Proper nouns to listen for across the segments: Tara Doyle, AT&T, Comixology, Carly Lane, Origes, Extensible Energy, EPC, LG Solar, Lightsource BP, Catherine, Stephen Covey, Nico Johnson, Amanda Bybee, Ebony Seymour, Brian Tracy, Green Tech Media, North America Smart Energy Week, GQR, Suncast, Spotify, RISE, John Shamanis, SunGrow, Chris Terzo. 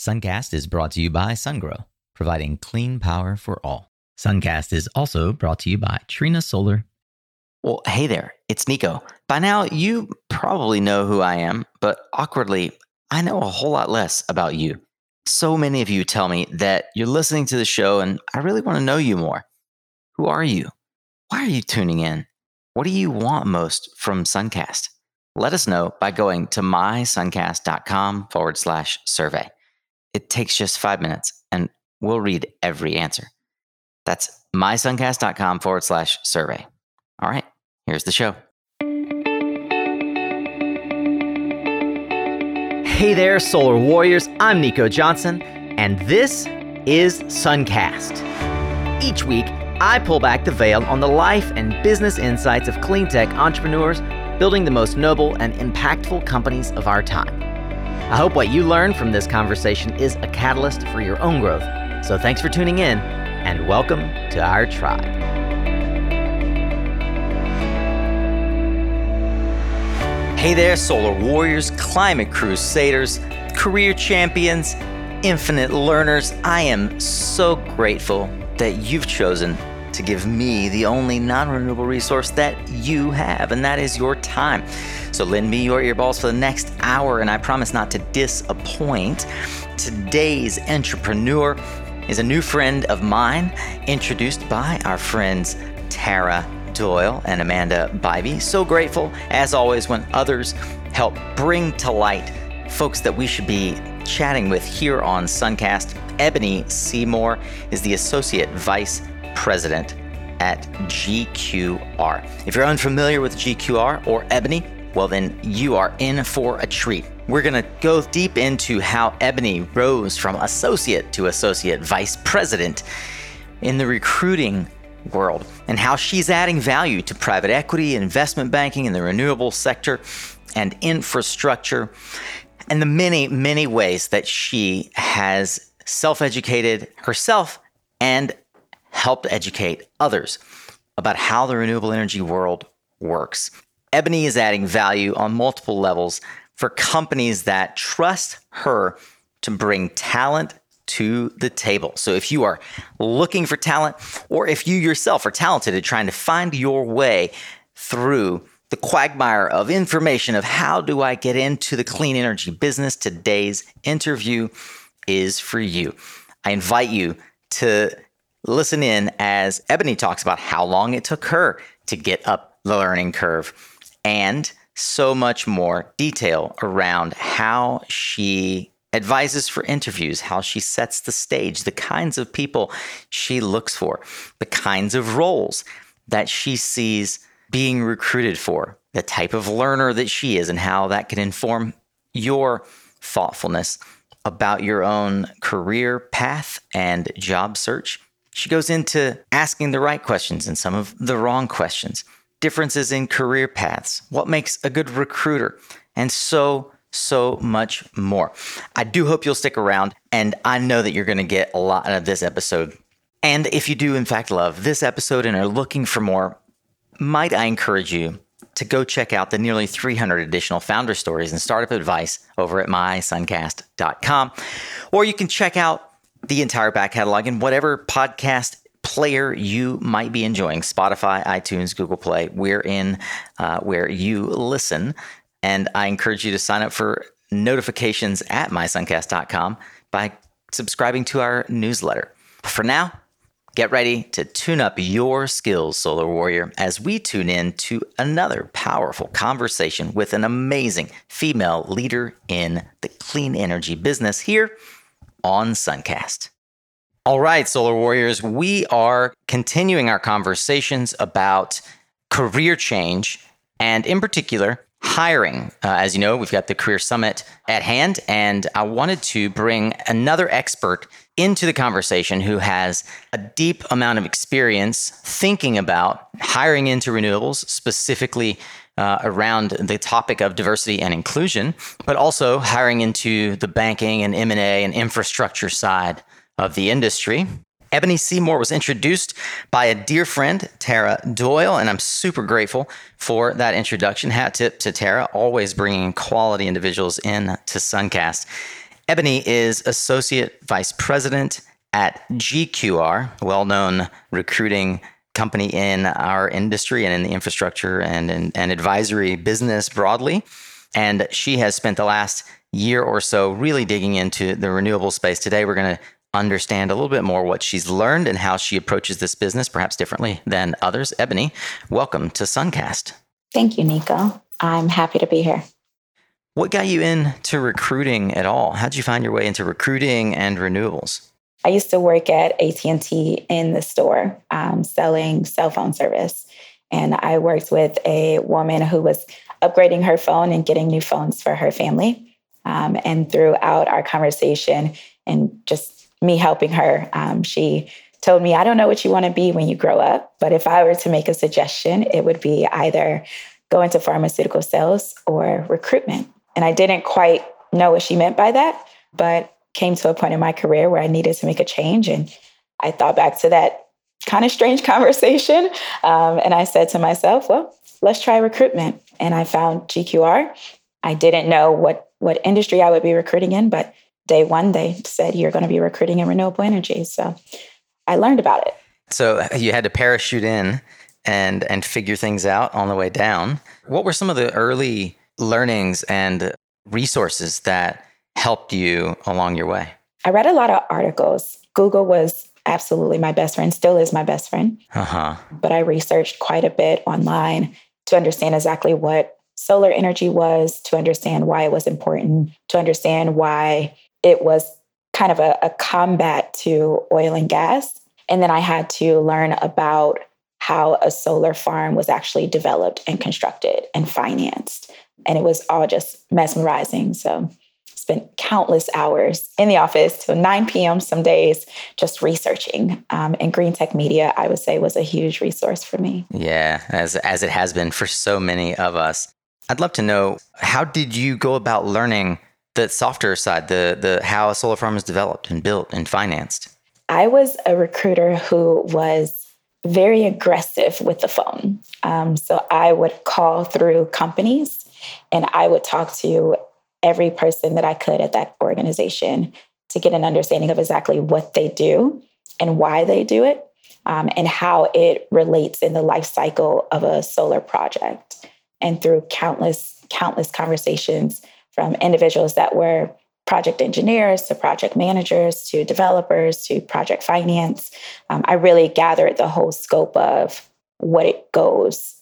Suncast is brought to you by SunGrow, providing clean power for all. Suncast is also brought to you by Trina Solar. Well, hey there, it's Nico. By now, you probably know who I am, but awkwardly, I know a whole lot less about you. So many of you tell me that you're listening to the show and I really want to know you more. Who are you? Why are you tuning in? What do you want most from Suncast? Let us know by going to mysuncast.com/survey. It takes just 5 minutes and we'll read every answer. That's mysuncast.com/survey. All right, here's the show. Hey there, Solar Warriors. I'm Nico Johnson, and this is Suncast. Each week, I pull back the veil on the life and business insights of clean tech entrepreneurs building the most noble and impactful companies of our time. I hope what you learn from this conversation is a catalyst for your own growth. So thanks for tuning in, and welcome to our tribe. Hey there, solar warriors, climate crusaders, career champions, infinite learners. I am so grateful that you've chosen to give me the only non-renewable resource that you have, and that is your time. So lend me your earballs for the next hour, and I promise not to disappoint. Today's entrepreneur is a new friend of mine, introduced by our friends Tara Doyle and Amanda Bybee. So grateful, as always, when others help bring to light folks that we should be chatting with here on Suncast. Ebony Seymour is the Associate Vice President at GQR. If you're unfamiliar with GQR or Ebony, well, then you are in for a treat. We're going to go deep into how Ebony rose from associate to associate vice president in the recruiting world and how she's adding value to private equity, investment banking, and the renewable sector and infrastructure, and the many, many ways that she has self-educated herself and helped educate others about how the renewable energy world works. Ebony is adding value on multiple levels for companies that trust her to bring talent to the table. So if you are looking for talent, or if you yourself are talented at trying to find your way through the quagmire of information of how do I get into the clean energy business, today's interview is for you. I invite you to listen in as Ebony talks about how long it took her to get up the learning curve and so much more detail around how she advises for interviews, how she sets the stage, the kinds of people she looks for, the kinds of roles that she sees being recruited for, the type of learner that she is, and how that can inform your thoughtfulness about your own career path and job search. She goes into asking the right questions and some of the wrong questions, differences in career paths, what makes a good recruiter, and so much more. I do hope you'll stick around, and I know that you're going to get a lot out of this episode. And if you do, in fact, love this episode and are looking for more, might I encourage you to go check out the nearly 300 additional founder stories and startup advice over at mysuncast.com. Or you can check out the entire back catalog in whatever podcast player you might be enjoying, Spotify, iTunes, Google Play. We're in where you listen. And I encourage you to sign up for notifications at mysuncast.com by subscribing to our newsletter. For now, get ready to tune up your skills, Solar Warrior, as we tune in to another powerful conversation with an amazing female leader in the clean energy business here on Suncast. All right, Solar Warriors, we are continuing our conversations about career change and, in particular, hiring. As you know, we've got the Career Summit at hand, and I wanted to bring another expert into the conversation who has a deep amount of experience thinking about hiring into renewables, specifically around the topic of diversity and inclusion, but also hiring into the banking and M&A and infrastructure side of the industry. Ebony Seymour was introduced by a dear friend, Tara Doyle, and I'm super grateful for that introduction. Hat tip to Tara, always bringing quality individuals in to Suncast. Ebony is Associate Vice President at GQR, a well-known recruiting company in our industry and in the infrastructure and advisory business broadly. And she has spent the last year or so really digging into the renewable space. Today, we're going to understand a little bit more what she's learned and how she approaches this business, perhaps differently than others. Ebony, welcome to Suncast. Thank you, Nico. I'm happy to be here. What got you into recruiting at all? How'd you find your way into recruiting and renewables? I used to work at AT&T in the store selling cell phone service. And I worked with a woman who was upgrading her phone and getting new phones for her family. And throughout our conversation and just me helping her, she told me, I don't know what you want to be when you grow up, but if I were to make a suggestion, it would be either go into pharmaceutical sales or recruitment. And I didn't quite know what she meant by that, but came to a point in my career where I needed to make a change. And I thought back to that kind of strange conversation. And I said to myself, well, let's try recruitment. And I found GQR. I didn't know what industry I would be recruiting in, but day one, they said, you're going to be recruiting in renewable energy. So I learned about it. So you had to parachute in and figure things out on the way down. What were some of the early learnings and resources that helped you along your way? I read a lot of articles. Google was absolutely my best friend, still is my best friend. But I researched quite a bit online to understand exactly what solar energy was, to understand why it was important, to understand why it was kind of a combat to oil and gas. And then I had to learn about how a solar farm was actually developed and constructed and financed. And it was all just mesmerizing. So spent countless hours in the office till 9 p.m. some days just researching. And Green Tech Media, I would say, was a huge resource for me. Yeah, as it has been for so many of us. I'd love to know, how did you go about learning the softer side, the how a solar farm is developed and built and financed? I was a recruiter who was very aggressive with the phone. So I would call through companies and I would talk to every person that I could at that organization to get an understanding of exactly what they do and why they do it, and how it relates in the life cycle of a solar project. And through countless conversations from individuals that were project engineers to project managers to developers to project finance, I really gathered the whole scope of what goes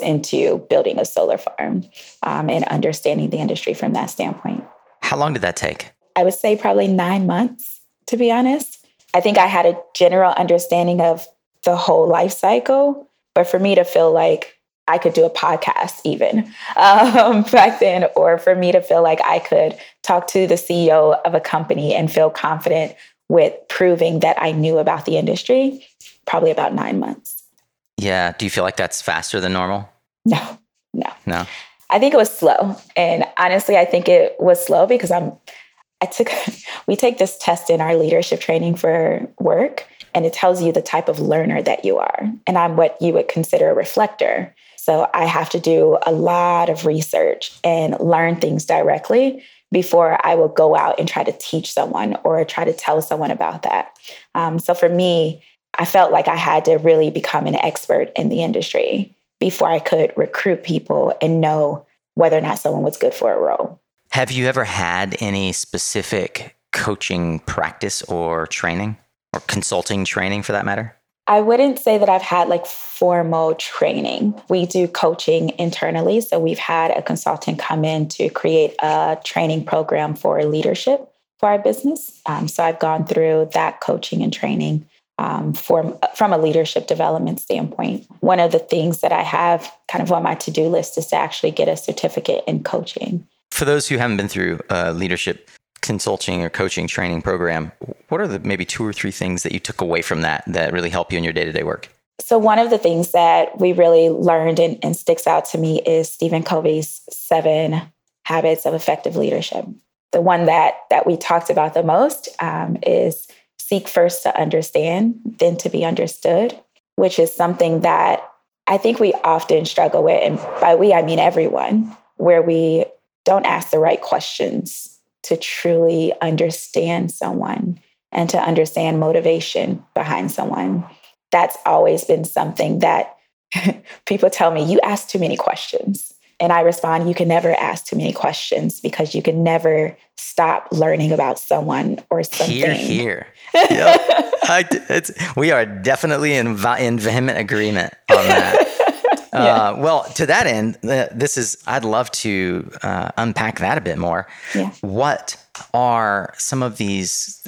into building a solar farm, and understanding the industry from that standpoint. How long did that take? I would say probably 9 months, to be honest. I think I had a general understanding of the whole life cycle, but for me to feel like I could do a podcast even back then, or for me to feel like I could talk to the CEO of a company and feel confident with proving that I knew about the industry, probably about 9 months. Yeah. Do you feel like that's faster than normal? No. I think it was slow. And honestly, I think it was slow because we take this test in our leadership training for work, and it tells you the type of learner that you are. And I'm what you would consider a reflector. So I have to do a lot of research and learn things directly before I will go out and try to teach someone or try to tell someone about that. So for me, I felt like I had to really become an expert in the industry before I could recruit people and know whether or not someone was good for a role. Have you ever had any specific coaching practice or training or consulting training for that matter? I wouldn't say that I've had formal training. We do coaching internally. So we've had a consultant come in to create a training program for leadership for our business. So I've gone through that coaching and training. From a leadership development standpoint, one of the things that I have kind of on my to-do list is to actually get a certificate in coaching. For those who haven't been through a leadership consulting or coaching training program, what are the maybe 2 or 3 things that you took away from that really help you in your day-to-day work? So one of the things that we really learned and sticks out to me is Stephen Covey's 7 habits of effective leadership. The one that we talked about the most is seek first to understand, then to be understood, which is something that I think we often struggle with. And by we, I mean everyone, where we don't ask the right questions to truly understand someone and to understand motivation behind someone. That's always been something that people tell me, you ask too many questions. And I respond, you can never ask too many questions because you can never stop learning about someone or something. Hear, hear. Yep. We are definitely in vehement agreement on that. Yeah. Well, to that end, I'd love to unpack that a bit more. Yeah. What are some of these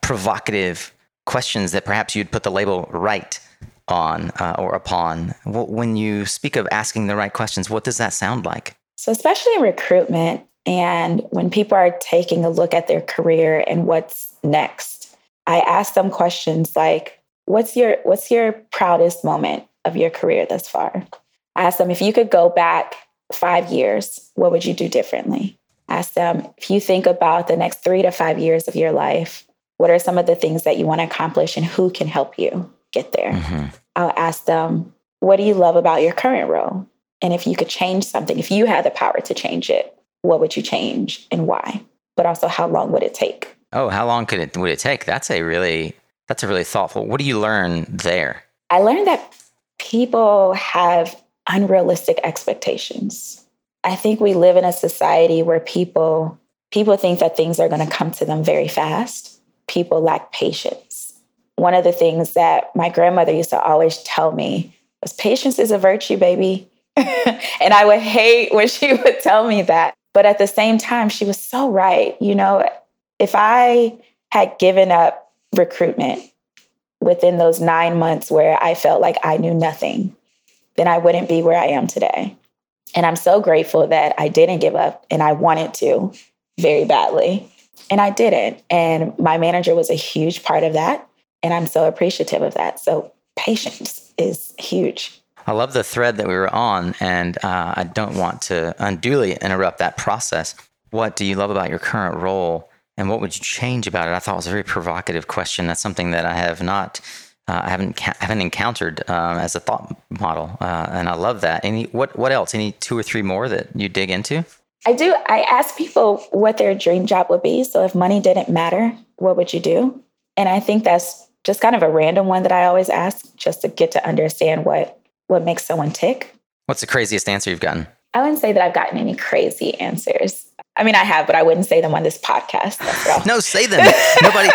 provocative questions that perhaps you'd put the label right on or upon? When you speak of asking the right questions, what does that sound like? So especially in recruitment and when people are taking a look at their career and what's next, I ask them questions like, what's your proudest moment of your career thus far? I asked them, if you could go back 5 years, what would you do differently? I asked them, if you think about the next 3 to 5 years of your life, what are some of the things that you want to accomplish and who can help you get there? Mm-hmm. I'll ask them, what do you love about your current role? And if you could change something, if you had the power to change it, what would you change and why? But also, how long would it take? Oh, how long would it take? That's a really thoughtful. What do you learn there? I learned that people have unrealistic expectations. I think we live in a society where people think that things are going to come to them very fast. People lack patience. One of the things that my grandmother used to always tell me was, patience is a virtue, baby. And I would hate when she would tell me that. But at the same time, she was so right. You know, if I had given up recruitment within those 9 months where I felt like I knew nothing, then I wouldn't be where I am today. And I'm so grateful that I didn't give up, and I wanted to very badly. And I didn't. And my manager was a huge part of that. And I'm so appreciative of that. So patience is huge. I love the thread that we were on, and I don't want to unduly interrupt that process. What do you love about your current role? And what would you change about it? I thought it was a very provocative question. That's something that I have not, I haven't encountered as a thought model, and I love that. What else? Any 2 or 3 more that you dig into? I do. I ask people what their dream job would be. So if money didn't matter, what would you do? And I think that's just kind of a random one that I always ask, just to get to understand what makes someone tick. What's the craziest answer you've gotten? I wouldn't say that I've gotten any crazy answers. I mean, I have, but I wouldn't say them on this podcast. No, say them. Nobody.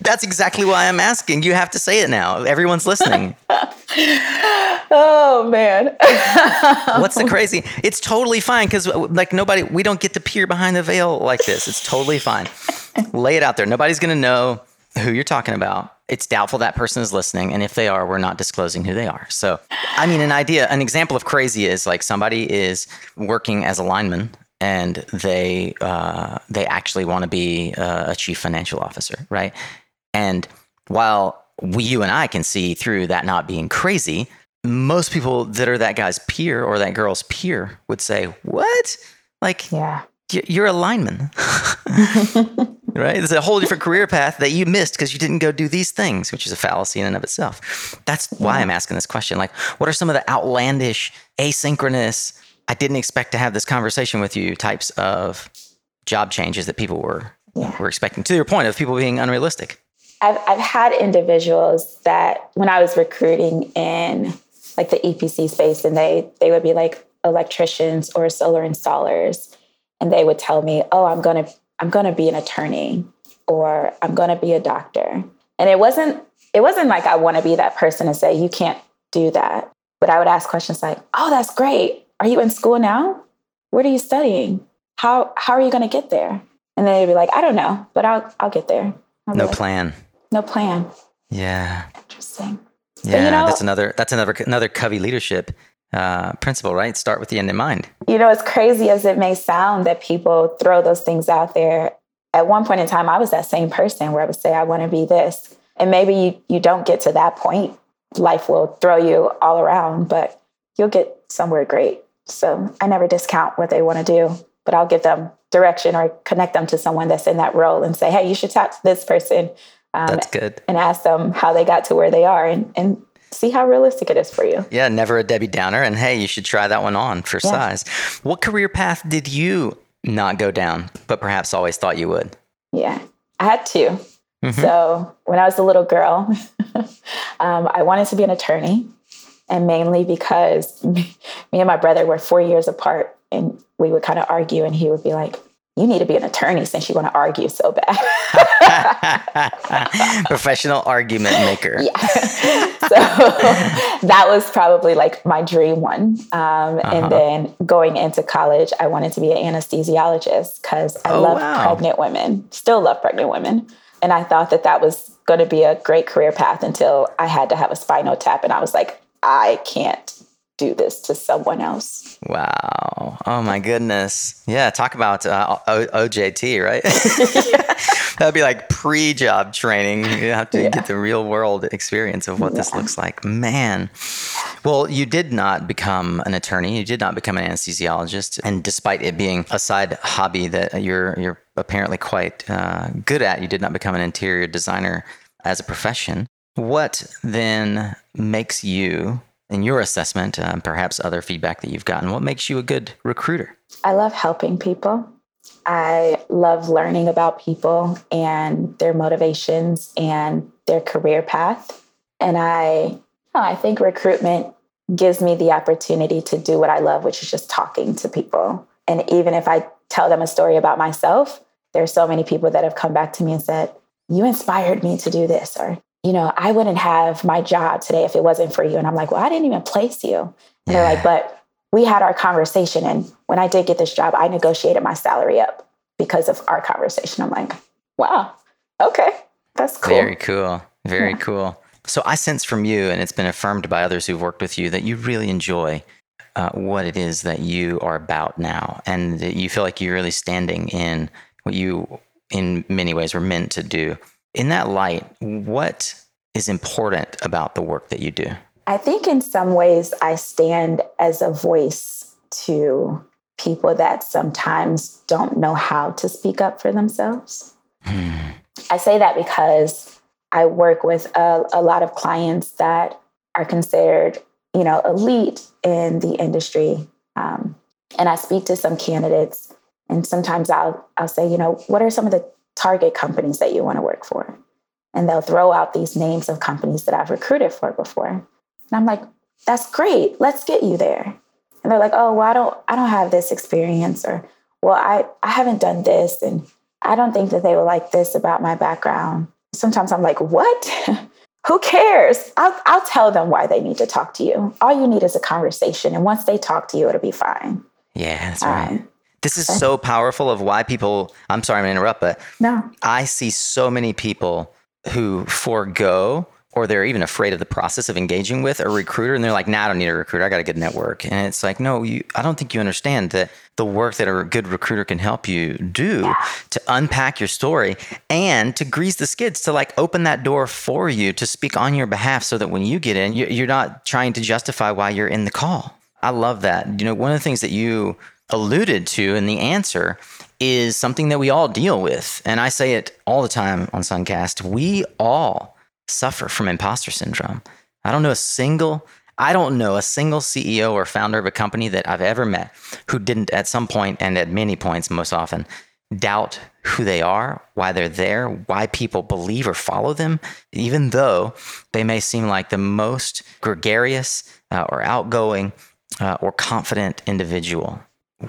That's exactly why I'm asking. You have to say it now. Everyone's listening. Oh, man. What's the crazy? It's totally fine because, like, nobody, we don't get to peer behind the veil like this. It's totally fine. Lay it out there. Nobody's going to know who you're talking about. It's doubtful that person is listening. And if they are, we're not disclosing who they are. So, I mean, an example of crazy is like somebody is working as a lineman and they actually want to be a chief financial officer, right? And while you and I can see through that not being crazy, most people that are that guy's peer or that girl's peer would say, what? Like, yeah, you're a lineman. Right? It's a whole different career path that you missed because you didn't go do these things, which is a fallacy in and of itself. That's why I'm asking this question. Like, what are some of the outlandish, asynchronous, I didn't expect to have this conversation with you types of job changes that people were expecting, to your point of people being unrealistic? I've had individuals that when I was recruiting in like the EPC space, and they would be like electricians or solar installers, and they would tell me, oh, I'm going to be an attorney, or I'm going to be a doctor. And it wasn't like I want to be that person and say, you can't do that. But I would ask questions like, oh, that's great. Are you in school now? What are you studying? How are you going to get there? And they'd be like, I don't know, but I'll get there. No plan. Yeah. Interesting. Yeah, but, you know, that's another Covey leadership principle, right? Start with the end in mind. You know, as crazy as it may sound that people throw those things out there, at one point in time, I was that same person where I would say, I want to be this. And maybe you don't get to that point. Life will throw you all around, but you'll get somewhere great. So I never discount what they want to do, but I'll give them direction or connect them to someone that's in that role and say, hey, you should talk to this person. That's good. And ask them how they got to where they are and see how realistic it is for you. Yeah, never a Debbie Downer. And hey, you should try that one on for size. What career path did you not go down, but perhaps always thought you would? Yeah, I had to. Mm-hmm. So when I was a little girl, I wanted to be an attorney, and mainly because me and my brother were 4 years apart, and we would kind of argue, and he would be like, "You need to be an attorney since you want to argue so bad." Professional argument maker. Yeah. So that was probably like my dream one. And then going into college, I wanted to be an anesthesiologist because I loved pregnant women, still love pregnant women. And I thought that that was going to be a great career path until I had to have a spinal tap. And I was like, I can't do this to someone else. Wow. Oh my goodness. Yeah. Talk about OJT, right? That'd be like pre-job training. You have to get the real world experience of what this looks like, man. Well, you did not become an attorney. You did not become an anesthesiologist. And despite it being a side hobby that you're apparently quite good at, you did not become an interior designer as a profession. What then makes you, in your assessment, perhaps other feedback that you've gotten, what makes you a good recruiter? I love helping people. I love learning about people and their motivations and their career path. And I think recruitment gives me the opportunity to do what I love, which is just talking to people. And even if I tell them a story about myself, there's so many people that have come back to me and said, "You inspired me to do this," or, "You know, I wouldn't have my job today if it wasn't for you." And I'm like, "Well, I didn't even place you." And they're like, "But we had our conversation. And when I did get this job, I negotiated my salary up because of our conversation." I'm like, wow. Okay. That's cool. Very cool. Very cool. So I sense from you, and it's been affirmed by others who've worked with you, that you really enjoy what it is that you are about now. And that you feel like you're really standing in what you, in many ways, were meant to do. In that light, what is important about the work that you do? I think in some ways I stand as a voice to people that sometimes don't know how to speak up for themselves. I say that because I work with a lot of clients that are considered, you know, elite in the industry. And I speak to some candidates, and sometimes I'll say, you know, "What are some of the target companies that you want to work for?" And they'll throw out these names of companies that I've recruited for before. And I'm like, "That's great. Let's get you there." And they're like, "Oh, well, I don't have this experience," or, "Well, I haven't done this, and I don't think that they will like this about my background." Sometimes I'm like, "What? Who cares? I'll tell them why they need to talk to you. All you need is a conversation. And once they talk to you, it'll be fine." Yeah, that's right. This is so powerful of why people, I'm sorry to interrupt, but no. I see so many people who forego, or they're even afraid of the process of engaging with a recruiter. And they're like, "Nah, I don't need a recruiter. I got a good network." And it's like, no, I don't think you understand that the work that a good recruiter can help you do to unpack your story and to grease the skids, to like open that door for you to speak on your behalf so that when you get in, you're not trying to justify why you're in the call. I love that. You know, one of the things that you alluded to in the answer is something that we all deal with. And I say it all the time on Suncast. We all suffer from imposter syndrome. I don't know a single CEO or founder of a company that I've ever met who didn't at some point, and at many points most often, doubt who they are, why they're there, why people believe or follow them, even though they may seem like the most gregarious or outgoing or confident individual.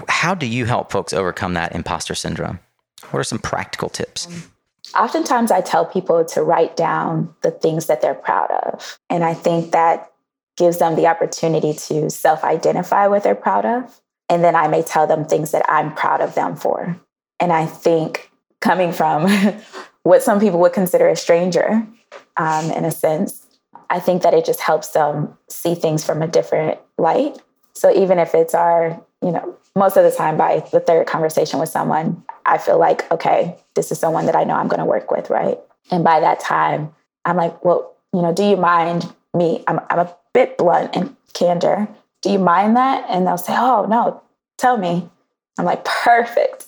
How do you help folks overcome that imposter syndrome? What are some practical tips? Oftentimes I tell people to write down the things that they're proud of. And I think that gives them the opportunity to self-identify what they're proud of. And then I may tell them things that I'm proud of them for. And I think coming from what some people would consider a stranger, in a sense, I think that it just helps them see things from a different light. So even if it's our, you know, most of the time by the third conversation with someone, I feel like, okay, this is someone that I know I'm going to work with, right? And by that time, I'm like, well, you know, do you mind me? I'm a bit blunt and candor. Do you mind that? And they'll say, oh, no, tell me. I'm like, perfect.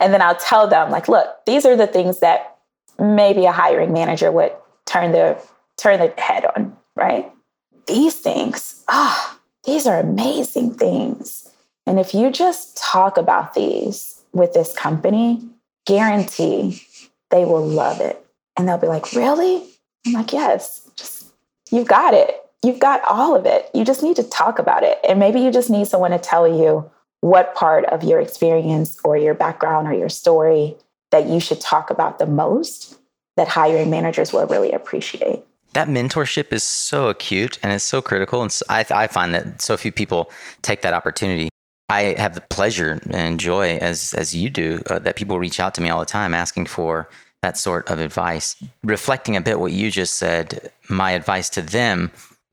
And then I'll tell them like, look, these are the things that maybe a hiring manager would turn their head on, right? These things, these are amazing things. And if you just talk about these, with this company, guarantee they will love it. And they'll be like, really? I'm like, yes, just, you've got it. You've got all of it. You just need to talk about it. And maybe you just need someone to tell you what part of your experience or your background or your story that you should talk about the most that hiring managers will really appreciate. That mentorship is so acute and it's so critical. And so I find that so few people take that opportunity. I have the pleasure and joy, as you do, that people reach out to me all the time asking for that sort of advice. Reflecting a bit what you just said, my advice to them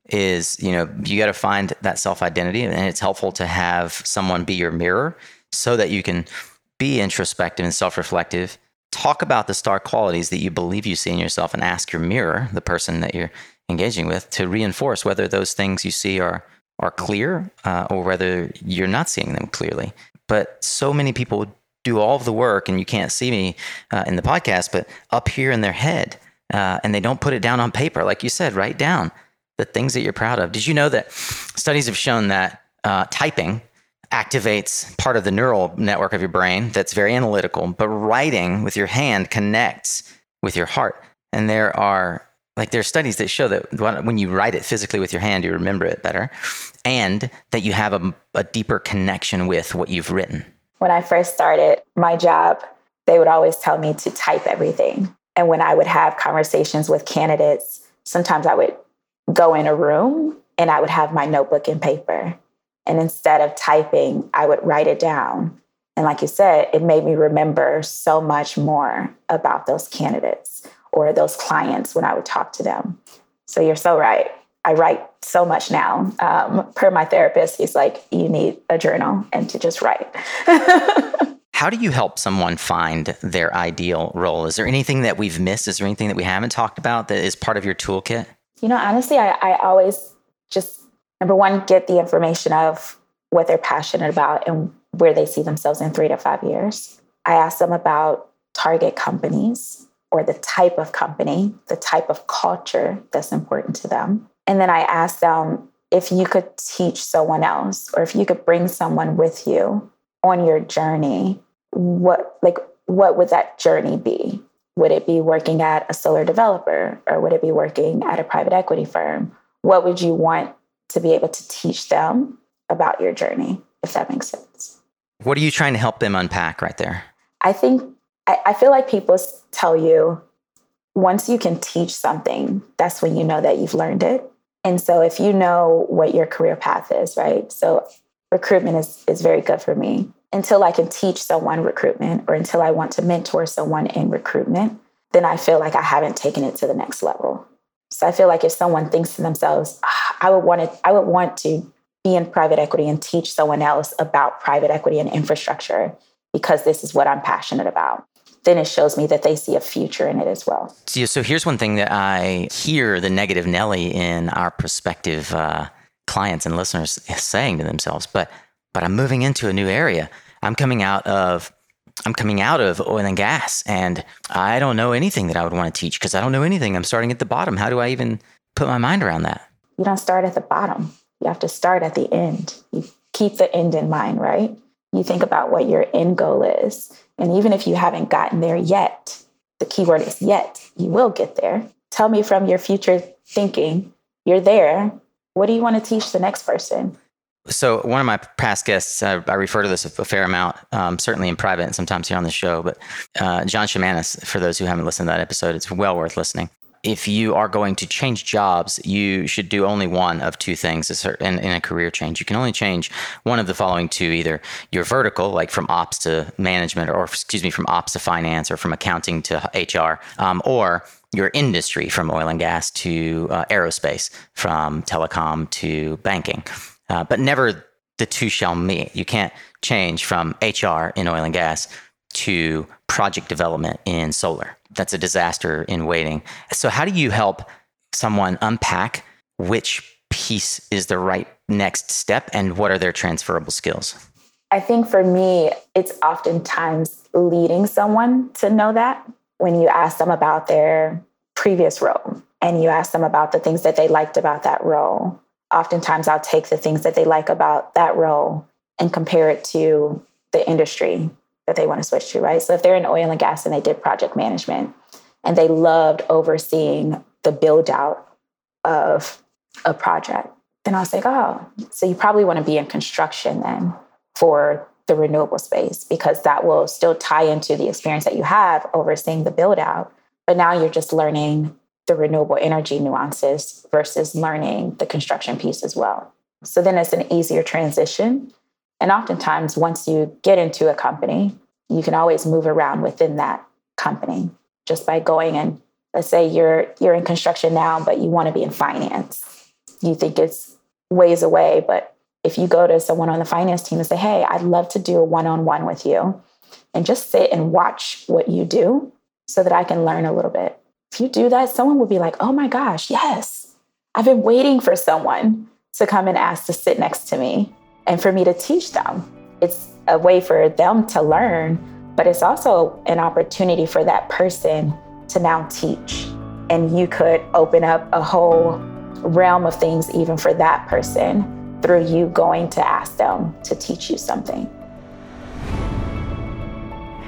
is, you know, you got to find that self-identity, and it's helpful to have someone be your mirror so that you can be introspective and self-reflective. Talk about the star qualities that you believe you see in yourself and ask your mirror, the person that you're engaging with, to reinforce whether those things you see are clear or whether you're not seeing them clearly. But so many people do all of the work, and you can't see me in the podcast, but up here in their head, and they don't put it down on paper. Like you said, write down the things that you're proud of. Did you know that studies have shown that typing activates part of the neural network of your brain that's very analytical, but writing with your hand connects with your heart? And there are studies that show that when you write it physically with your hand, you remember it better, and that you have a deeper connection with what you've written. When I first started my job, they would always tell me to type everything. And when I would have conversations with candidates, sometimes I would go in a room and I would have my notebook and paper. And instead of typing, I would write it down. And like you said, it made me remember so much more about those candidates or those clients when I would talk to them. So you're so right. I write so much now. Per my therapist, he's like, you need a journal and to just write. How do you help someone find their ideal role? Is there anything that we've missed? Is there anything that we haven't talked about that is part of your toolkit? You know, honestly, I always just, number one, get the information of what they're passionate about and where they see themselves in 3 to 5 years. I ask them about target companies or the type of company, the type of culture that's important to them. And then I ask them if you could teach someone else or if you could bring someone with you on your journey, what would that journey be? Would it be working at a solar developer, or would it be working at a private equity firm? What would you want to be able to teach them about your journey, if that makes sense? What are you trying to help them unpack right there? I think, I feel like people tell you, once you can teach something, that's when you know that you've learned it. And so if you know what your career path is, right? So recruitment is very good for me. Until I can teach someone recruitment, or until I want to mentor someone in recruitment, then I feel like I haven't taken it to the next level. So I feel like if someone thinks to themselves, I would want to be in private equity and teach someone else about private equity and infrastructure because this is what I'm passionate about, then it shows me that they see a future in it as well. So here's one thing that I hear the negative Nelly in our prospective clients and listeners saying to themselves, but I'm moving into a new area. I'm coming out of oil and gas, and I don't know anything that I would want to teach because I don't know anything. I'm starting at the bottom. How do I even put my mind around that? You don't start at the bottom. You have to start at the end. You keep the end in mind, right? You think about what your end goal is. And even if you haven't gotten there yet, the keyword is yet, you will get there. Tell me from your future thinking, you're there. What do you want to teach the next person? So one of my past guests, I refer to this a fair amount, certainly in private and sometimes here on the show, but John Shamanis, for those who haven't listened to that episode, it's well worth listening. If you are going to change jobs, you should do only one of two things in a career change. You can only change one of the following two, either your vertical, like from ops to management, or from ops to finance, or from accounting to HR, or your industry, from oil and gas to aerospace, from telecom to banking. But never the two shall meet. You can't change from HR in oil and gas to project development in solar. That's a disaster in waiting. So how do you help someone unpack which piece is the right next step and what are their transferable skills? I think for me, it's oftentimes leading someone to know that when you ask them about their previous role and you ask them about the things that they liked about that role. Oftentimes I'll take the things that they like about that role and compare it to the industry that they want to switch to, right? So if they're in oil and gas and they did project management and they loved overseeing the build out of a project, then I was like, oh, so you probably want to be in construction then for the renewable space, because that will still tie into the experience that you have overseeing the build out. But now you're just learning the renewable energy nuances versus learning the construction piece as well. So then it's an easier transition. And oftentimes, once you get into a company, you can always move around within that company just by going and, let's say you're in construction now, but you want to be in finance. You think it's ways away, but if you go to someone on the finance team and say, hey, I'd love to do a one-on-one with you and just sit and watch what you do so that I can learn a little bit. If you do that, someone will be like, oh my gosh, yes, I've been waiting for someone to come and ask to sit next to me and for me to teach them. It's a way for them to learn, but it's also an opportunity for that person to now teach. And you could open up a whole realm of things even for that person through you going to ask them to teach you something.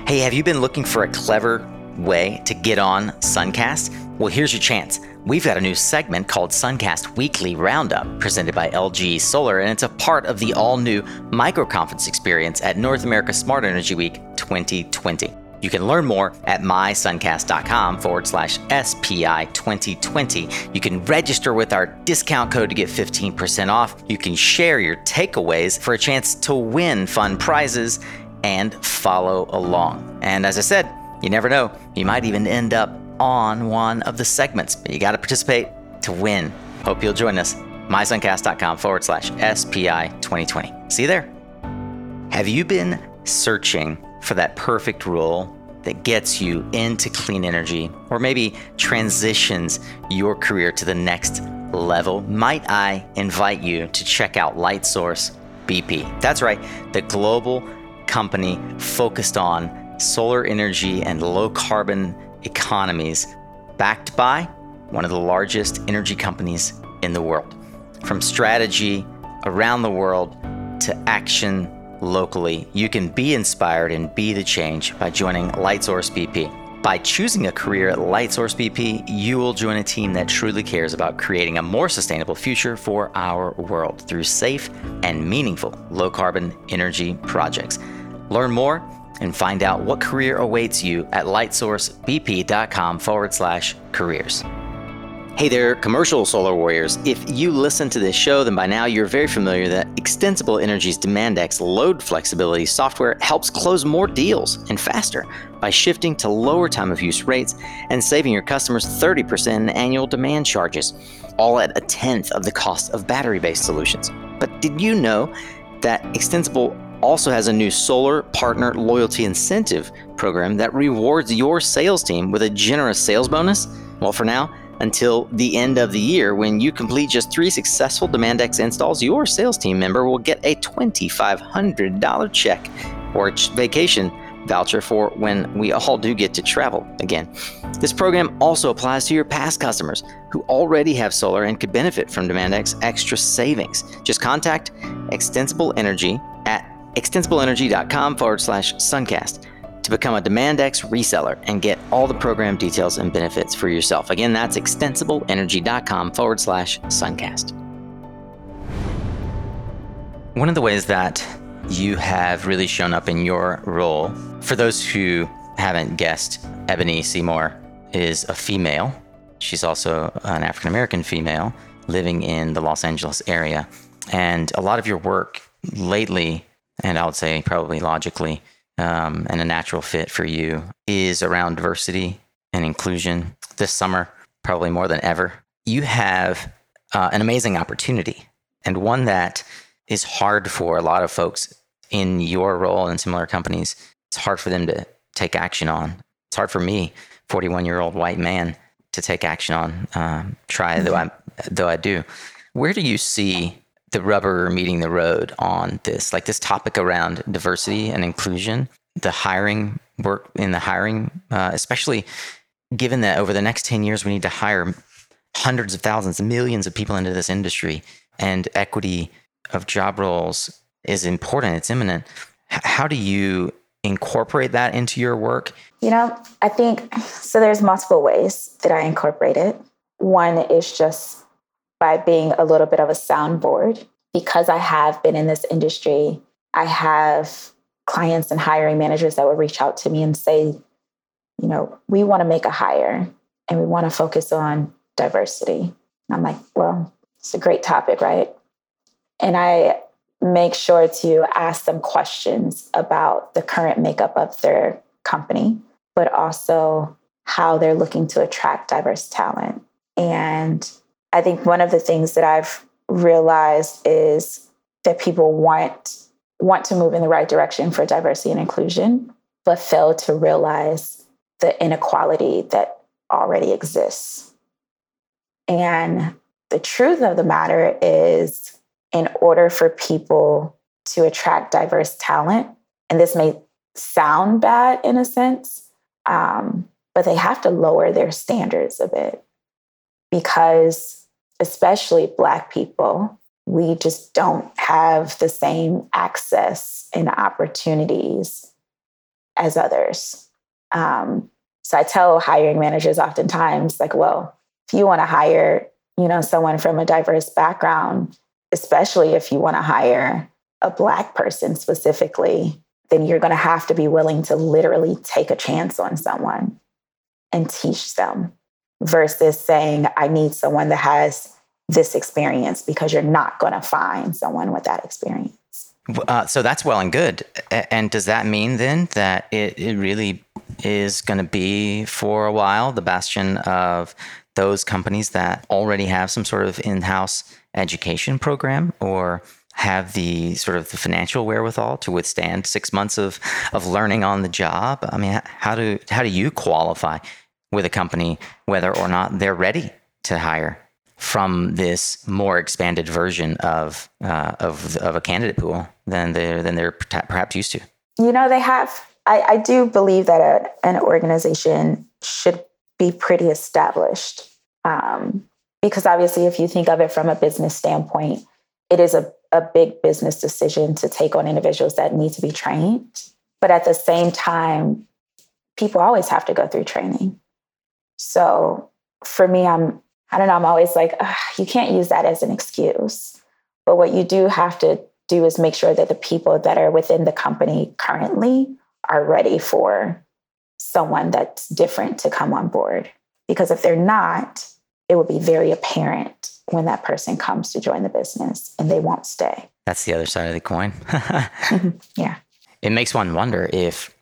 Hey, have you been looking for a clever way to get on Suncast? Well, here's your chance. We've got a new segment called Suncast Weekly Roundup, presented by LG Solar, and it's a part of the all-new microconference experience at North America Smart Energy Week 2020. You can learn more at mysuncast.com/SPI2020. You can register with our discount code to get 15% off. You can share your takeaways for a chance to win fun prizes and follow along. And as I said, you never know, you might even end up on one of the segments, but you got to participate to win. Hope you'll join us. mysuncast.com/SPI2020. See you there. Have you been searching for that perfect role that gets you into clean energy or maybe transitions your career to the next level? Might I invite you to check out Lightsource BP? That's right, the global company focused on solar energy and low carbon economies, backed by one of the largest energy companies in the world. From strategy around the world to action locally, you can be inspired and be the change by joining Lightsource BP. By choosing a career at Lightsource BP, you will join a team that truly cares about creating a more sustainable future for our world through safe and meaningful low carbon energy projects. Learn more and find out what career awaits you at lightsourcebp.com/careers. Hey there, commercial solar warriors. If you listen to this show, then by now you're very familiar that Extensible Energy's DemandEx load flexibility software helps close more deals and faster by shifting to lower time of use rates and saving your customers 30% in annual demand charges, all at a tenth of the cost of battery-based solutions. But did you know that Extensible also has a new solar partner loyalty incentive program that rewards your sales team with a generous sales bonus? Well, for now, until the end of the year, when you complete just 3 successful DemandEx installs, your sales team member will get a $2,500 check or vacation voucher for when we all do get to travel again. This program also applies to your past customers who already have solar and could benefit from DemandEx extra savings. Just contact Extensible Energy at extensibleenergy.com/suncast to become a DemandEx reseller and get all the program details and benefits for yourself. Again, that's extensibleenergy.com/suncast. One of the ways that you have really shown up in your role, for those who haven't guessed, Ebony Seymour is a female. She's also an African-American female living in the Los Angeles area. And a lot of your work lately, and I would say probably logically, and a natural fit for you, is around diversity and inclusion. This summer, probably more than ever, you have an amazing opportunity, and one that is hard for a lot of folks in your role and similar companies. It's hard for them to take action on. It's hard for me, 41-year-old white man, to take action on, though I do. Where do you see the rubber meeting the road on this, like this topic around diversity and inclusion, the hiring work in the hiring, especially given that over the next 10 years, we need to hire hundreds of thousands, millions of people into this industry, and equity of job roles is important. It's imminent. How do you incorporate that into your work? You know, I think, so there's multiple ways that I incorporate it. One is just by being a little bit of a soundboard. Because I have been in this industry, I have clients and hiring managers that would reach out to me and say, you know, we want to make a hire and we want to focus on diversity. And I'm like, well, it's a great topic, right? And I make sure to ask them questions about the current makeup of their company, but also how they're looking to attract diverse talent. And I think one of the things that I've realized is that people want to move in the right direction for diversity and inclusion, but fail to realize the inequality that already exists. And the truth of the matter is, in order for people to attract diverse talent, and this may sound bad in a sense, but they have to lower their standards a bit, because especially Black people, we just don't have the same access and opportunities as others. So I tell hiring managers oftentimes, like, well, if you want to hire, you know, someone from a diverse background, especially if you want to hire a Black person specifically, then you're going to have to be willing to literally take a chance on someone and teach them, versus saying, I need someone that has this experience, because you're not going to find someone with that experience. So that's well and good. And does that mean then that it really is going to be for a while the bastion of those companies that already have some sort of in-house education program, or have the sort of the financial wherewithal to withstand 6 months of learning on the job? I mean, how do you qualify with a company whether or not they're ready to hire from this more expanded version of a candidate pool than they're perhaps used to? You know, they have. I do believe that an organization should be pretty established, because obviously, if you think of it from a business standpoint, it is a big business decision to take on individuals that need to be trained. But at the same time, people always have to go through training. So for me, I'm always like, you can't use that as an excuse. But what you do have to do is make sure that the people that are within the company currently are ready for someone that's different to come on board. Because if they're not, it will be very apparent when that person comes to join the business and they won't stay. That's the other side of the coin. Yeah. It makes one wonder if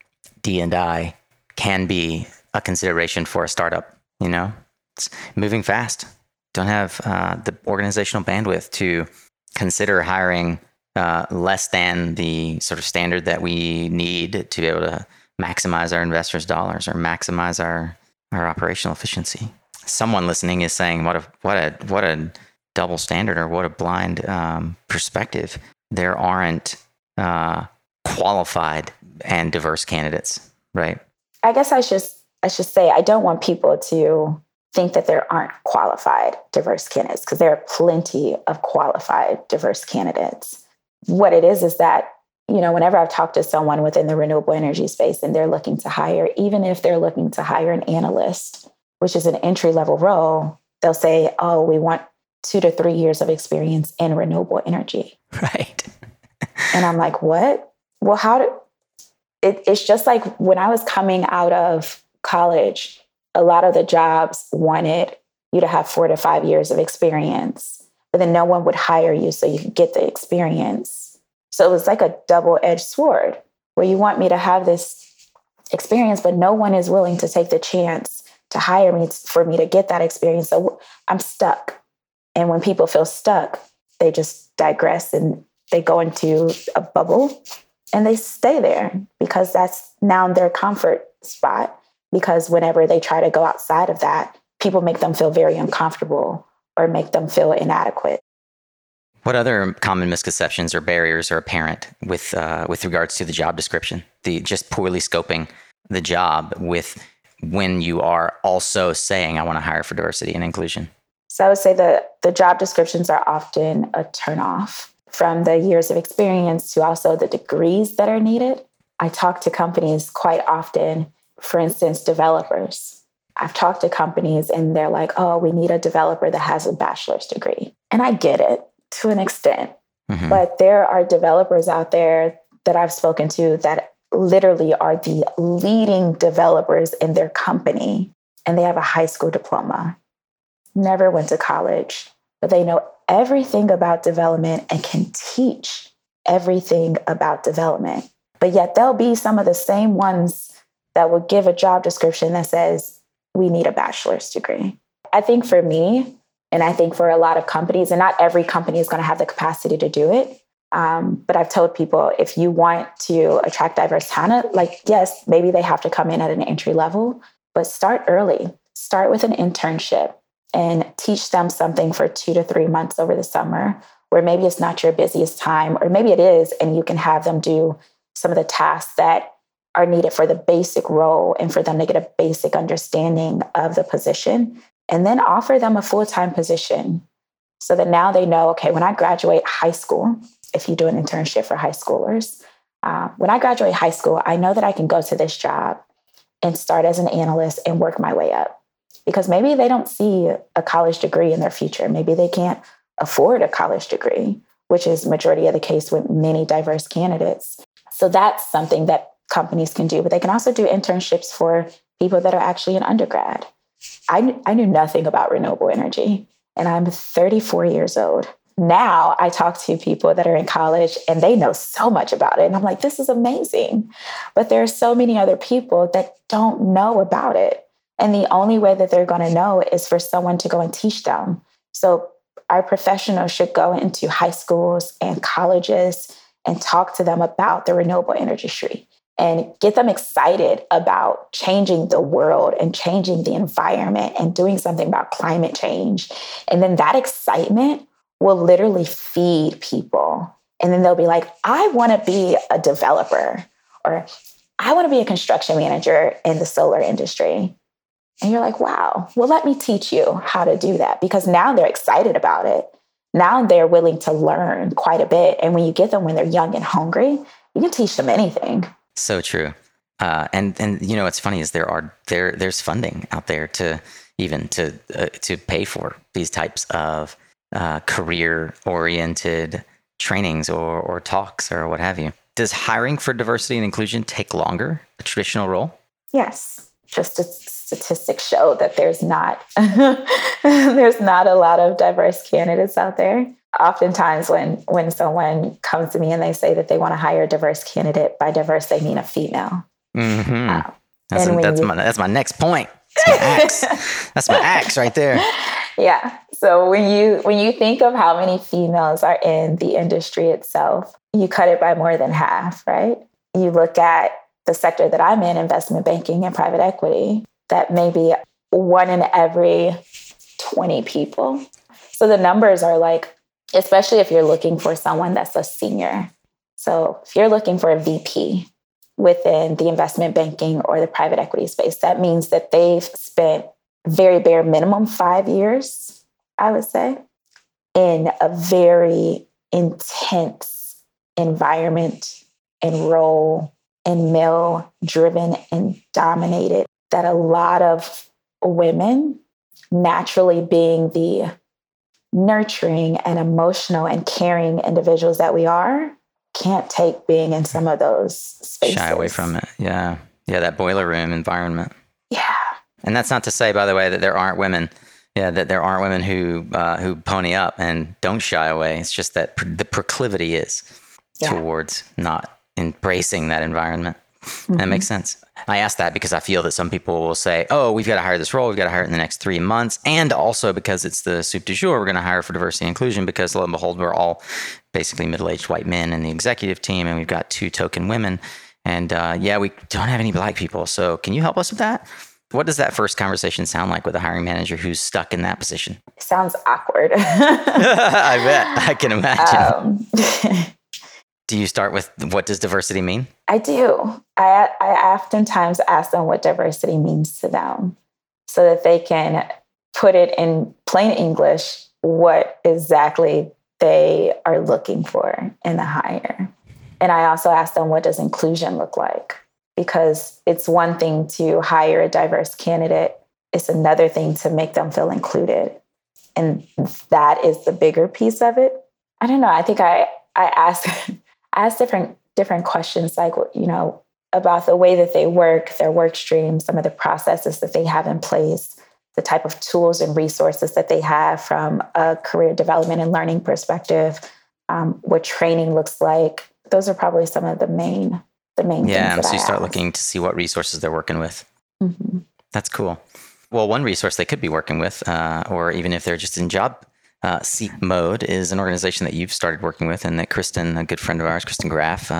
D&I can be a consideration for a startup, you know? It's moving fast. Don't have the organizational bandwidth to consider hiring less than the sort of standard that we need to be able to maximize our investors' dollars or maximize our operational efficiency. Someone listening is saying, "What a double standard, or what a blind perspective." There aren't qualified and diverse candidates, right? I guess I should say I don't want people to think that there aren't qualified diverse candidates, because there are plenty of qualified diverse candidates. What it is that, you know, whenever I've talked to someone within the renewable energy space and they're looking to hire, even if they're looking to hire an analyst, which is an entry-level role, they'll say, oh, we want 2 to 3 years of experience in renewable energy. Right. And I'm like, what? Well, it's just like when I was coming out of college, a lot of the jobs wanted you to have 4 to 5 years of experience, but then no one would hire you so you could get the experience. So it was like a double-edged sword, where you want me to have this experience, but no one is willing to take the chance to hire me for me to get that experience. So I'm stuck. And when people feel stuck, they just digress and they go into a bubble and they stay there, because that's now their comfort spot. Because whenever they try to go outside of that, people make them feel very uncomfortable or make them feel inadequate. What other common misconceptions or barriers are apparent with regards to the job description? The just poorly scoping the job with when you are also saying, I want to hire for diversity and inclusion. So I would say that the job descriptions are often a turnoff, from the years of experience to also the degrees that are needed. I talk to companies quite often, for instance, developers. I've talked to companies and they're like, oh, we need a developer that has a bachelor's degree. And I get it to an extent. Mm-hmm. But there are developers out there that I've spoken to that literally are the leading developers in their company. And they have a high school diploma, never went to college, but they know everything about development and can teach everything about development. But yet they'll be some of the same ones that will give a job description that says, we need a bachelor's degree. I think for me, and I think for a lot of companies, and not every company is going to have the capacity to do it. But I've told people, if you want to attract diverse talent, like, yes, maybe they have to come in at an entry level, but start early, start with an internship and teach them something for 2 to 3 months over the summer, where maybe it's not your busiest time, or maybe it is, and you can have them do some of the tasks that are needed for the basic role and for them to get a basic understanding of the position, and then offer them a full-time position so that now they know, okay, when I graduate high school, if you do an internship for high schoolers, when I graduate high school, I know that I can go to this job and start as an analyst and work my way up, because maybe they don't see a college degree in their future. Maybe they can't afford a college degree, which is majority of the case with many diverse candidates. So that's something that companies can do, but they can also do internships for people that are actually an undergrad. I knew nothing about renewable energy, and I'm 34 years old. Now I talk to people that are in college and they know so much about it. And I'm like, this is amazing. But there are so many other people that don't know about it. And the only way that they're going to know is for someone to go and teach them. So our professionals should go into high schools and colleges and talk to them about the renewable energy industry and get them excited about changing the world and changing the environment and doing something about climate change. And then that excitement will literally feed people. And then they'll be like, I want to be a developer, or I want to be a construction manager in the solar industry. And you're like, wow, well, let me teach you how to do that, because now they're excited about it. Now they're willing to learn quite a bit. And when you get them when they're young and hungry, you can teach them anything. So true. And you know, what's funny is there's funding out there to pay for these types of career-oriented trainings or talks or what have you. Does hiring for diversity and inclusion take longer, a traditional role? Yes. Just statistics show that there's not a lot of diverse candidates out there. Oftentimes when someone comes to me and they say that they want to hire a diverse candidate, by diverse, they mean a female. Mm-hmm. That's my next point. That's my axe right there. Yeah. So when you think of how many females are in the industry itself, you cut it by more than half, right? You look at the sector that I'm in, investment banking and private equity, that maybe 1 in every 20 people. So the numbers are like, especially if you're looking for someone that's a senior. So if you're looking for a VP within the investment banking or the private equity space, that means that they've spent very bare minimum 5 years, I would say, in a very intense environment and role and male-driven and dominated, that a lot of women, naturally being the nurturing and emotional and caring individuals that we are, can't take being in some of those spaces. Shy away from it. Yeah. Yeah. That boiler room environment. Yeah. And that's not to say, by the way, that there aren't women. Yeah. That there aren't women who pony up and don't shy away. It's just that the proclivity is towards not embracing that environment. Mm-hmm. That makes sense. I ask that because I feel that some people will say, oh, we've got to hire this role. We've got to hire it in the next 3 months. And also because it's the soup du jour, we're going to hire for diversity and inclusion, because lo and behold, we're all basically middle-aged white men in the executive team. And we've got 2 token women. And we don't have any black people. So can you help us with that? What does that first conversation sound like with a hiring manager who's stuck in that position? It sounds awkward. I bet. I can imagine. Do you start with, what does diversity mean? I do. I oftentimes ask them what diversity means to them so that they can put it in plain English, what exactly they are looking for in the hire. And I also asked them, what does inclusion look like? Because it's one thing to hire a diverse candidate. It's another thing to make them feel included. And that is the bigger piece of it. I don't know. I think I asked different questions, like, you know, about the way that they work, their work streams, some of the processes that they have in place, the type of tools and resources that they have from a career development and learning perspective, what training looks like. Those are probably some of the main things. Yeah, so you start looking to see what resources they're working with. Mm-hmm. That's cool. Well, one resource they could be working with, or even if they're just in job seek mode, is an organization that you've started working with, and that Kristen, a good friend of ours, Kristen Graff,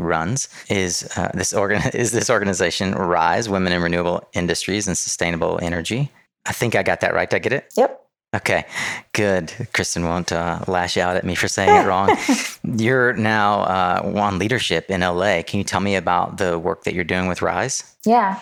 runs. Is this organization RISE, Women in Renewable Industries and Sustainable Energy? I think I got that right. Did I get it? Yep. Okay, good. Kristen won't lash out at me for saying it wrong. You're now on leadership in LA. Can you tell me about the work that you're doing with RISE? Yeah.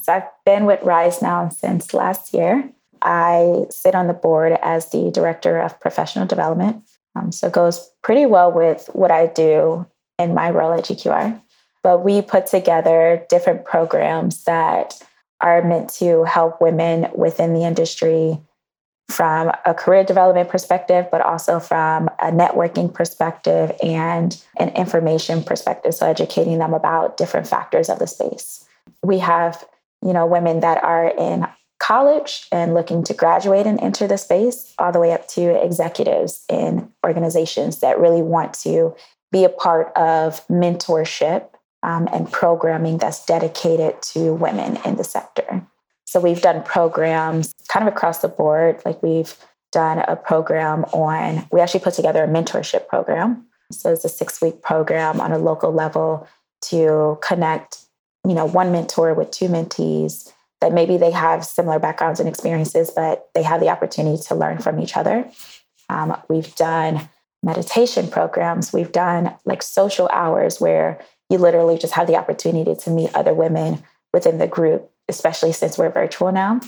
So I've been with RISE now since last year. I sit on the board as the director of professional development. So it goes pretty well with what I do in my role at GQR. But we put together different programs that are meant to help women within the industry from a career development perspective, but also from a networking perspective and an information perspective. So educating them about different factors of the space. We have, you know, women that are in college and looking to graduate and enter the space, all the way up to executives in organizations that really want to be a part of mentorship and programming that's dedicated to women in the sector. So we've done programs kind of across the board. Like we've done a program we actually put together a mentorship program. So it's a 6-week program on a local level to connect, you know, one mentor with two mentees that maybe they have similar backgrounds and experiences, but they have the opportunity to learn from each other. We've done meditation programs. We've done like social hours where you literally just have the opportunity to meet other women within the group, especially since we're virtual now.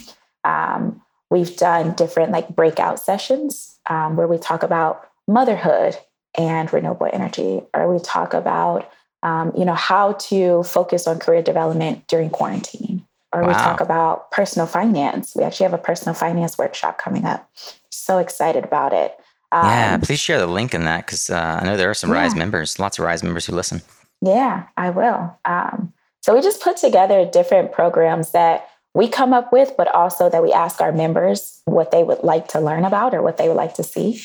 We've done different like breakout sessions where we talk about motherhood and renewable energy, or we talk about, you know, how to focus on career development during quarantine, or we talk about personal finance. We actually have a personal finance workshop coming up. So excited about it. Yeah, please share the link in that, because I know there are some RISE members, lots of RISE members who listen. Yeah, I will. So we just put together different programs that we come up with, but also that we ask our members what they would like to learn about or what they would like to see.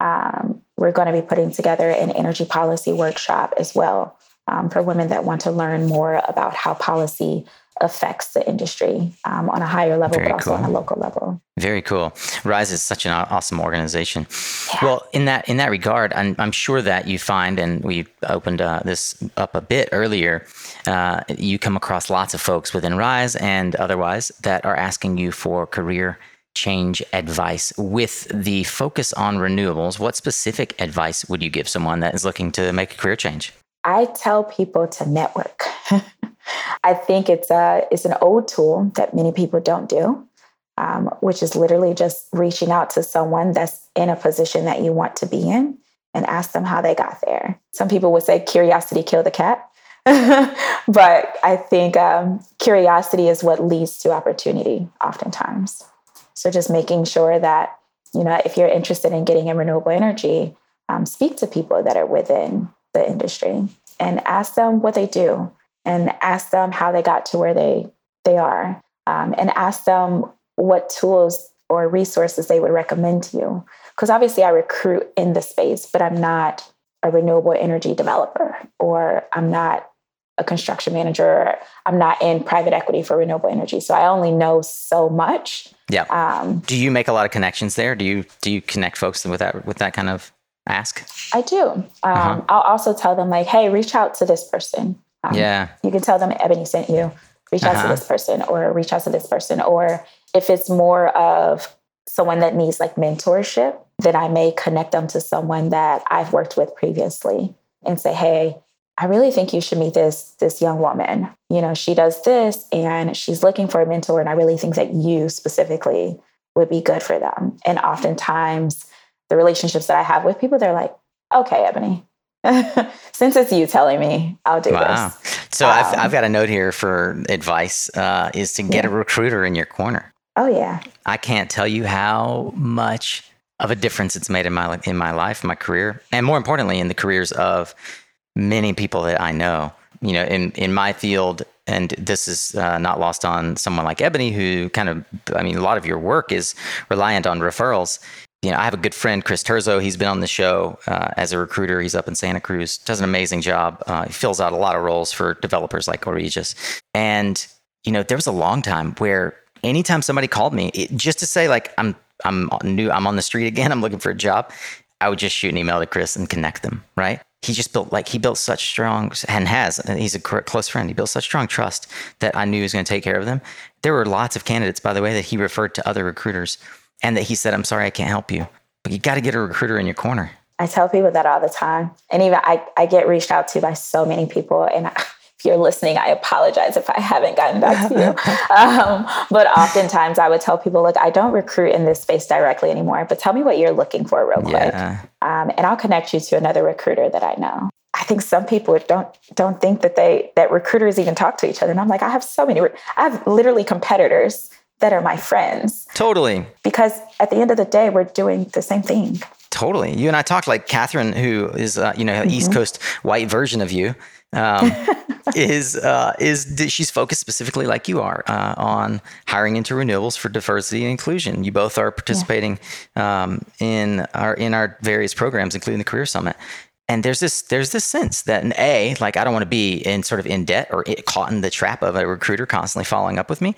We're going to be putting together an energy policy workshop as well for women that want to learn more about how policy affects the industry on a higher level, but also on a local level. Very cool. RISE is such an awesome organization. Yeah. Well, in that regard, I'm sure that you find, and we opened this up a bit earlier, you come across lots of folks within RISE and otherwise that are asking you for career change advice. With the focus on renewables, what specific advice would you give someone that is looking to make a career change? I tell people to network. I think it's an old tool that many people don't do, which is literally just reaching out to someone that's in a position that you want to be in and ask them how they got there. Some people would say curiosity killed the cat, but I think curiosity is what leads to opportunity oftentimes. So just making sure that, you know, if you're interested in getting in renewable energy, speak to people that are within the industry and ask them what they do. And ask them how they got to where they are, and ask them what tools or resources they would recommend to you. Because obviously I recruit in the space, but I'm not a renewable energy developer, or I'm not a construction manager, or I'm not in private equity for renewable energy. So I only know so much. Yeah. Do you make a lot of connections there? Do you connect folks with that kind of ask? I do. I'll also tell them like, hey, reach out to this person. You can tell them Ebony sent you, reach out to this person or reach out to this person. Or if it's more of someone that needs like mentorship, then I may connect them to someone that I've worked with previously and say, hey, I really think you should meet this young woman. You know, she does this and she's looking for a mentor. And I really think that you specifically would be good for them. And oftentimes the relationships that I have with people, they're like, okay, Ebony, Since it's you telling me, I'll do this. So I've got a note here for advice, is to get a recruiter in your corner. Oh, yeah. I can't tell you how much of a difference it's made in my life, my career, and more importantly, in the careers of many people that I know. You know, in my field, and this is not lost on someone like Ebony, who kind of, I mean, a lot of your work is reliant on referrals. You know, I have a good friend, Chris Terzo. He's been on the show as a recruiter. He's up in Santa Cruz, does an amazing job. He fills out a lot of roles for developers like Origes. And, you know, there was a long time where anytime somebody called me, just to say like, I'm new, I'm on the street again, I'm looking for a job, I would just shoot an email to Chris and connect them, right? He just built like, he built such strong, and has, and he's a close friend, he built such strong trust that I knew he was going to take care of them. There were lots of candidates, by the way, that he referred to other recruiters and that he said, I'm sorry, I can't help you. But you got to get a recruiter in your corner. I tell people that all the time. And even I get reached out to by so many people. And if you're listening, I apologize if I haven't gotten back to you. But oftentimes I would tell people, look, I don't recruit in this space directly anymore, but tell me what you're looking for real quick. And I'll connect you to another recruiter that I know. I think some people don't think that that recruiters even talk to each other. And I'm like, I have literally competitors that are my friends. Totally. Because at the end of the day, we're doing the same thing. Totally. You and I talked, like Catherine, who is, East Coast white version of you, she's focused specifically like you are on hiring into renewables for diversity and inclusion. You both are participating in our various programs, including the Career Summit. And there's this sense that I don't want to be in sort of in debt or caught in the trap of a recruiter constantly following up with me.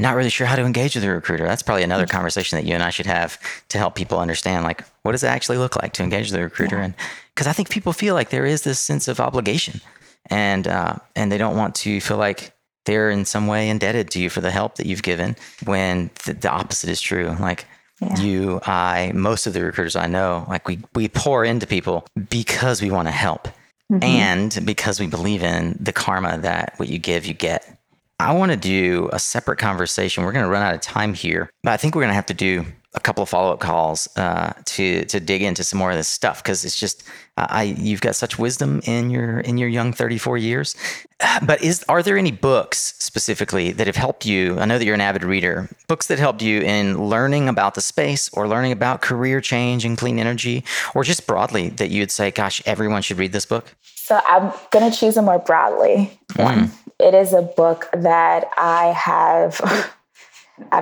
Not really sure how to engage with a recruiter. That's probably another conversation that you and I should have to help people understand, like, what does it actually look like to engage the recruiter? Yeah. And because I think people feel like there is this sense of obligation, and they don't want to feel like they're in some way indebted to you for the help that you've given, when the opposite is true. Like. Yeah. Most of the recruiters I know, like we pour into people because we want to help and because we believe in the karma that what you give, you get. I want to do a separate conversation. We're going to run out of time here, but I think we're going to have to do a couple of follow-up calls to dig into some more of this stuff, because it's just you've got such wisdom in your young 34 years. But are there any books specifically that have helped you? I know that you're an avid reader. Books that helped you in learning about the space or learning about career change and clean energy, or just broadly that you'd say, gosh, everyone should read this book? So I'm going to choose a more broadly one. It is a book that I've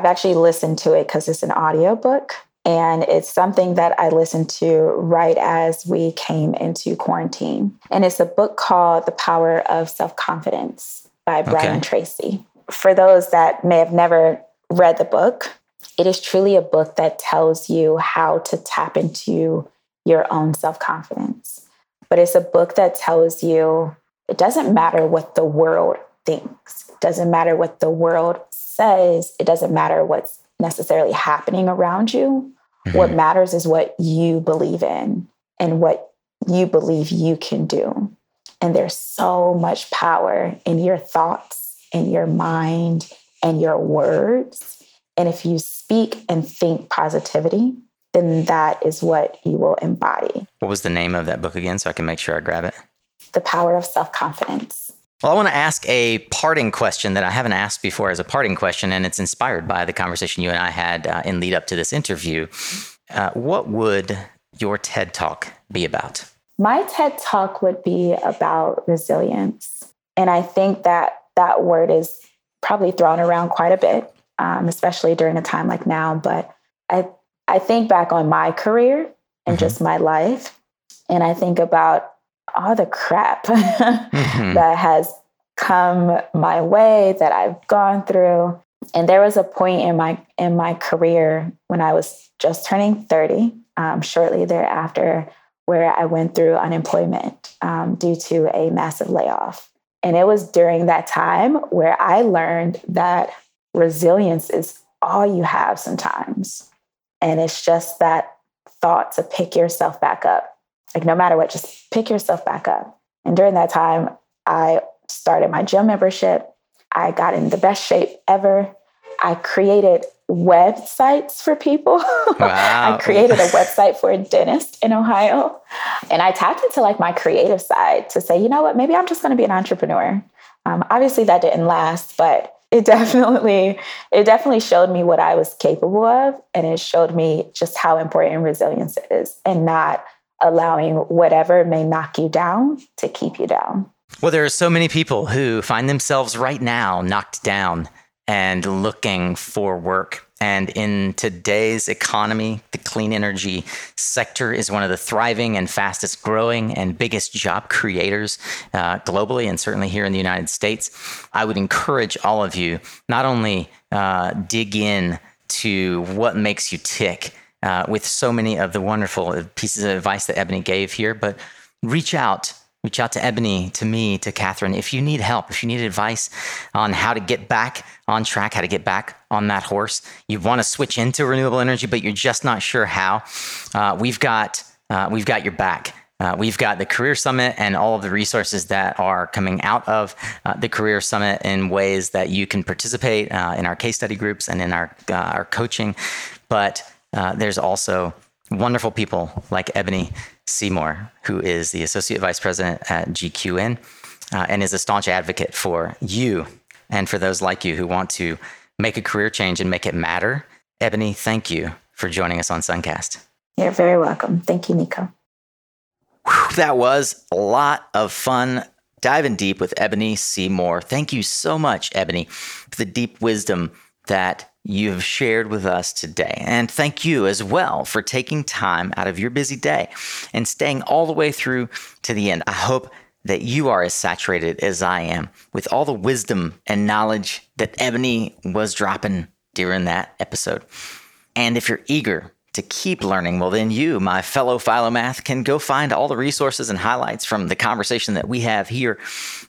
actually listened to it because it's an audiobook, and it's something that I listened to right as we came into quarantine. And it's a book called The Power of Self-Confidence by Brian Tracy. For those that may have never read the book, it is truly a book that tells you how to tap into your own self-confidence. But it's a book that tells you it doesn't matter what the world thinks. It doesn't matter what the world says. It doesn't matter what's necessarily happening around you. Mm-hmm. What matters is what you believe in and what you believe you can do. And there's so much power in your thoughts, in your mind, and your words. And if you speak and think positivity, then that is what you will embody. What was the name of that book again, so I can make sure I grab it? The Power of Self-Confidence. Well, I want to ask a parting question that I haven't asked before as a parting question, and it's inspired by the conversation you and I had in lead up to this interview. What would your TED Talk be about? My TED Talk would be about resilience. And I think that word is probably thrown around quite a bit, especially during a time like now. But I think back on my career and just my life, and I think about all the crap that has come my way, that I've gone through. And there was a point in my career when I was just turning 30, shortly thereafter, where I went through unemployment due to a massive layoff. And it was during that time where I learned that resilience is all you have sometimes. And it's just that thought to pick yourself back up. Like, no matter what, just pick yourself back up. And during that time, I started my gym membership. I got in the best shape ever. I created websites for people. Wow. I created a website for a dentist in Ohio. And I tapped into like my creative side to say, you know what, maybe I'm just going to be an entrepreneur. Obviously that didn't last, but it definitely showed me what I was capable of. And it showed me just how important resilience is and not allowing whatever may knock you down to keep you down. Well, there are so many people who find themselves right now knocked down and looking for work. And in today's economy, the clean energy sector is one of the thriving and fastest growing and biggest job creators globally, and certainly here in the United States. I would encourage all of you, not only dig in to what makes you tick with so many of the wonderful pieces of advice that Ebony gave here, but reach out to Ebony, to me, to Catherine. If you need help, if you need advice on how to get back on track, how to get back on that horse, you want to switch into renewable energy, but you're just not sure how, we've got your back. We've got the Career Summit and all of the resources that are coming out of the Career Summit in ways that you can participate in our case study groups and in our coaching. But there's also wonderful people like Ebony Seymour, who is the Associate Vice President at GQN and is a staunch advocate for you and for those like you who want to make a career change and make it matter. Ebony, thank you for joining us on Suncast. You're very welcome. Thank you, Nico. Whew, that was a lot of fun diving deep with Ebony Seymour. Thank you so much, Ebony, for the deep wisdom that you've shared with us today. And thank you as well for taking time out of your busy day and staying all the way through to the end. I hope that you are as saturated as I am with all the wisdom and knowledge that Ebony was dropping during that episode. And if you're eager to keep learning, well, then you, my fellow Philomath, can go find all the resources and highlights from the conversation that we have here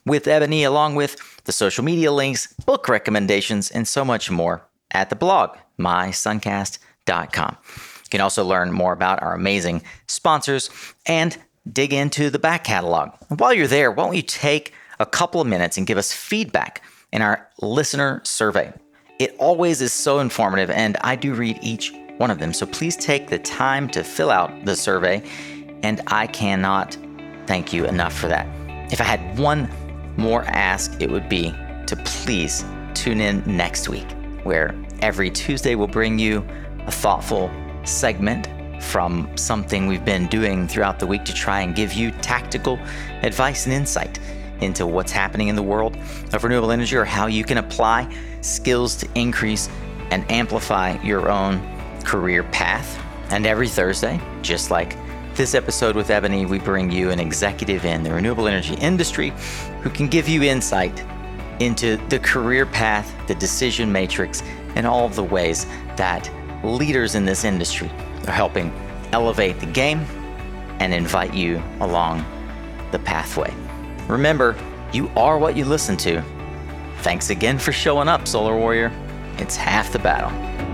with Ebony, along with the social media links, book recommendations, and so much more at the blog, mysuncast.com. You can also learn more about our amazing sponsors and dig into the back catalog. And while you're there, why don't you take a couple of minutes and give us feedback in our listener survey? It always is so informative, and I do read each one of them. So please take the time to fill out the survey, and I cannot thank you enough for that. If I had one more ask, it would be to please tune in next week, where every Tuesday we'll bring you a thoughtful segment from something we've been doing throughout the week to try and give you tactical advice and insight into what's happening in the world of renewable energy, or how you can apply skills to increase and amplify your own career path. And every Thursday, just like this episode with Ebony, we bring you an executive in the renewable energy industry who can give you insight into the career path, the decision matrix, and all of the ways that leaders in this industry are helping elevate the game and invite you along the pathway. Remember, you are what you listen to. Thanks again for showing up, Solar Warrior. It's half the battle.